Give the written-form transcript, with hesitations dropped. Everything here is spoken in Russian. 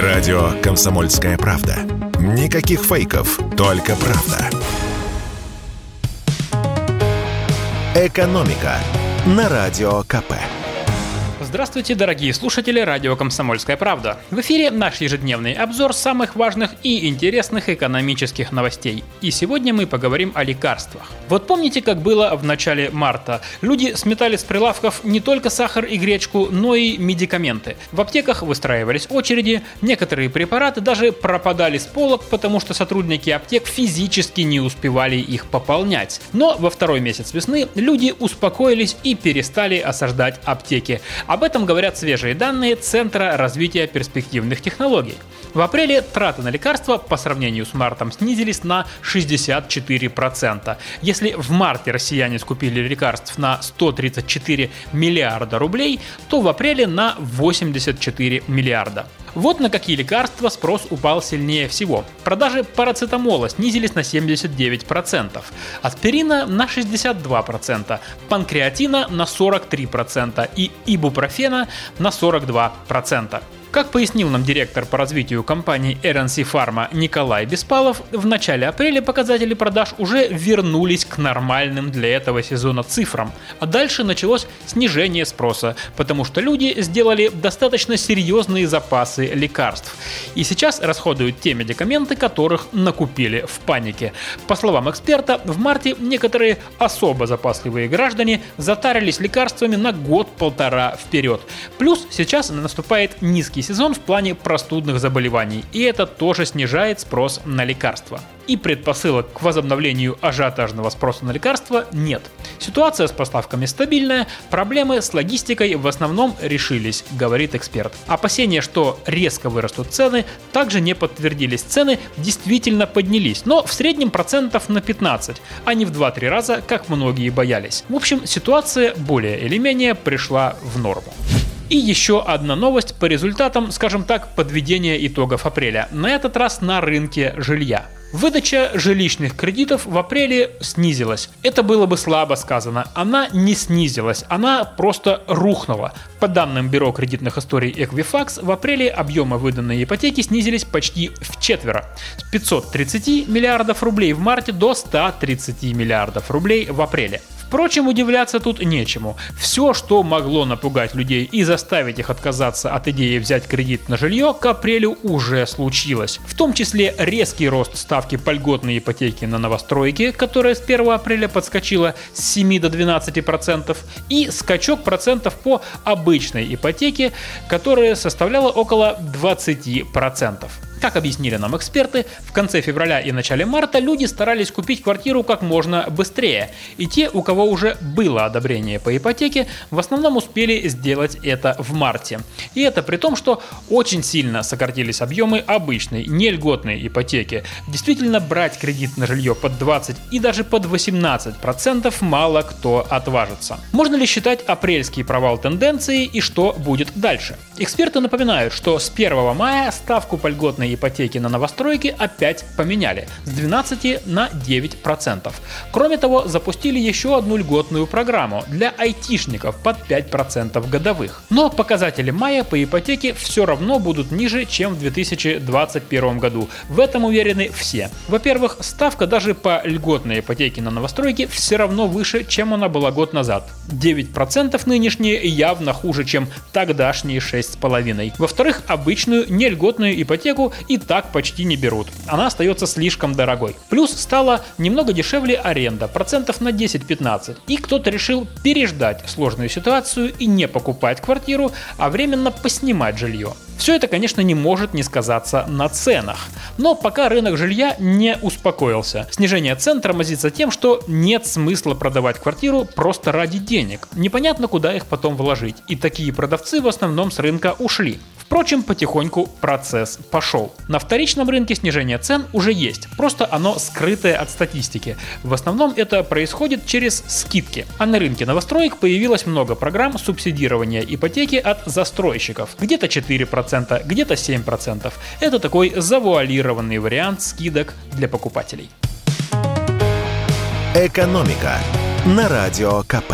Радио «Комсомольская правда». Никаких фейков, только правда. «Экономика» на Радио КП. Здравствуйте, дорогие слушатели радио «Комсомольская правда». В эфире наш ежедневный обзор самых важных и интересных экономических новостей. И сегодня мы поговорим о лекарствах. Вот помните, как было в начале марта? Люди сметали с прилавков не только сахар и гречку, но и медикаменты. В аптеках выстраивались очереди, некоторые препараты даже пропадали с полок, потому что сотрудники аптек физически не успевали их пополнять. Но во второй месяц весны люди успокоились и перестали осаждать аптеки. Об этом говорят свежие данные Центра развития перспективных технологий. В апреле траты на лекарства по сравнению с мартом снизились на 64%. Если в марте россияне скупили лекарств на 134 миллиарда рублей, то в апреле на 84 миллиарда. Вот на какие лекарства спрос упал сильнее всего. Продажи парацетамола снизились на 79%, аспирина на 62%, панкреатина на 43% и ибупрофена на 42%. Как пояснил нам директор по развитию компании RNC Pharma Николай Беспалов, в начале апреля показатели продаж уже вернулись к нормальным для этого сезона цифрам, а дальше началось снижение спроса, потому что люди сделали достаточно серьезные запасы лекарств и сейчас расходуют те медикаменты, которых накупили в панике. По словам эксперта, в марте некоторые особо запасливые граждане затарились лекарствами на год-полтора вперед. Плюс сейчас наступает низкий сезон в плане простудных заболеваний, и это тоже снижает спрос на лекарства. И предпосылок к возобновлению ажиотажного спроса на лекарства нет. Ситуация с поставками стабильная, проблемы с логистикой в основном решились, говорит эксперт. Опасения, что резко вырастут цены, также не подтвердились. Цены действительно поднялись, но в среднем процентов на 15, а не в 2-3 раза, как многие боялись. В общем, ситуация более или менее пришла в норму. И еще одна новость по результатам, скажем так, подведения итогов апреля, на этот раз на рынке жилья. Выдача жилищных кредитов в апреле снизилась. Это было бы слабо сказано. Она не снизилась, она просто рухнула. По данным Бюро кредитных историй Equifax, в апреле объемы выданной ипотеки снизились почти вчетверо. С 530 миллиардов рублей в марте до 130 миллиардов рублей в апреле. Впрочем, удивляться тут нечему. Все, что могло напугать людей и заставить их отказаться от идеи взять кредит на жилье, к апрелю уже случилось. В том числе резкий рост ставки по льготной ипотеке на новостройки, которая с 1 апреля подскочила с 7 до 12%, и скачок процентов по обычной ипотеке, которая составляла около 20%. Как объяснили нам эксперты, в конце февраля и начале марта люди старались купить квартиру как можно быстрее. И те, у кого уже было одобрение по ипотеке, в основном успели сделать это в марте. И это при том, что очень сильно сократились объемы обычной, нельготной ипотеки. Действительно, брать кредит на жилье под 20 и даже под 18% мало кто отважится. Можно ли считать апрельский провал тенденции и что будет дальше? Эксперты напоминают, что с 1 мая ставку по льготной ипотеки на новостройки опять поменяли с 12 на 9%. Кроме того, запустили еще одну льготную программу для айтишников под 5% годовых. Но показатели мая по ипотеке все равно будут ниже, чем в 2021 году. В этом уверены все. Во-первых, ставка даже по льготной ипотеке на новостройки все равно выше, чем она была год назад. 9% нынешние явно хуже, чем тогдашние 6,5%. Во-вторых, обычную нельготную ипотеку и так почти не берут. Она остается слишком дорогой. Плюс стала немного дешевле аренда, процентов на 10-15. И кто-то решил переждать сложную ситуацию и не покупать квартиру, а временно поснимать жилье. Все это, конечно, не может не сказаться на ценах. Но пока рынок жилья не успокоился. Снижение цен тормозится тем, что нет смысла продавать квартиру просто ради денег. Непонятно, куда их потом вложить. И такие продавцы в основном с рынка ушли. Впрочем, потихоньку процесс пошел. На вторичном рынке снижение цен уже есть, просто оно скрытое от статистики. В основном это происходит через скидки. А на рынке новостроек появилось много программ субсидирования ипотеки от застройщиков. Где-то 4%, где-то 7%. Это такой завуалированный вариант скидок для покупателей. Экономика на Радио КП.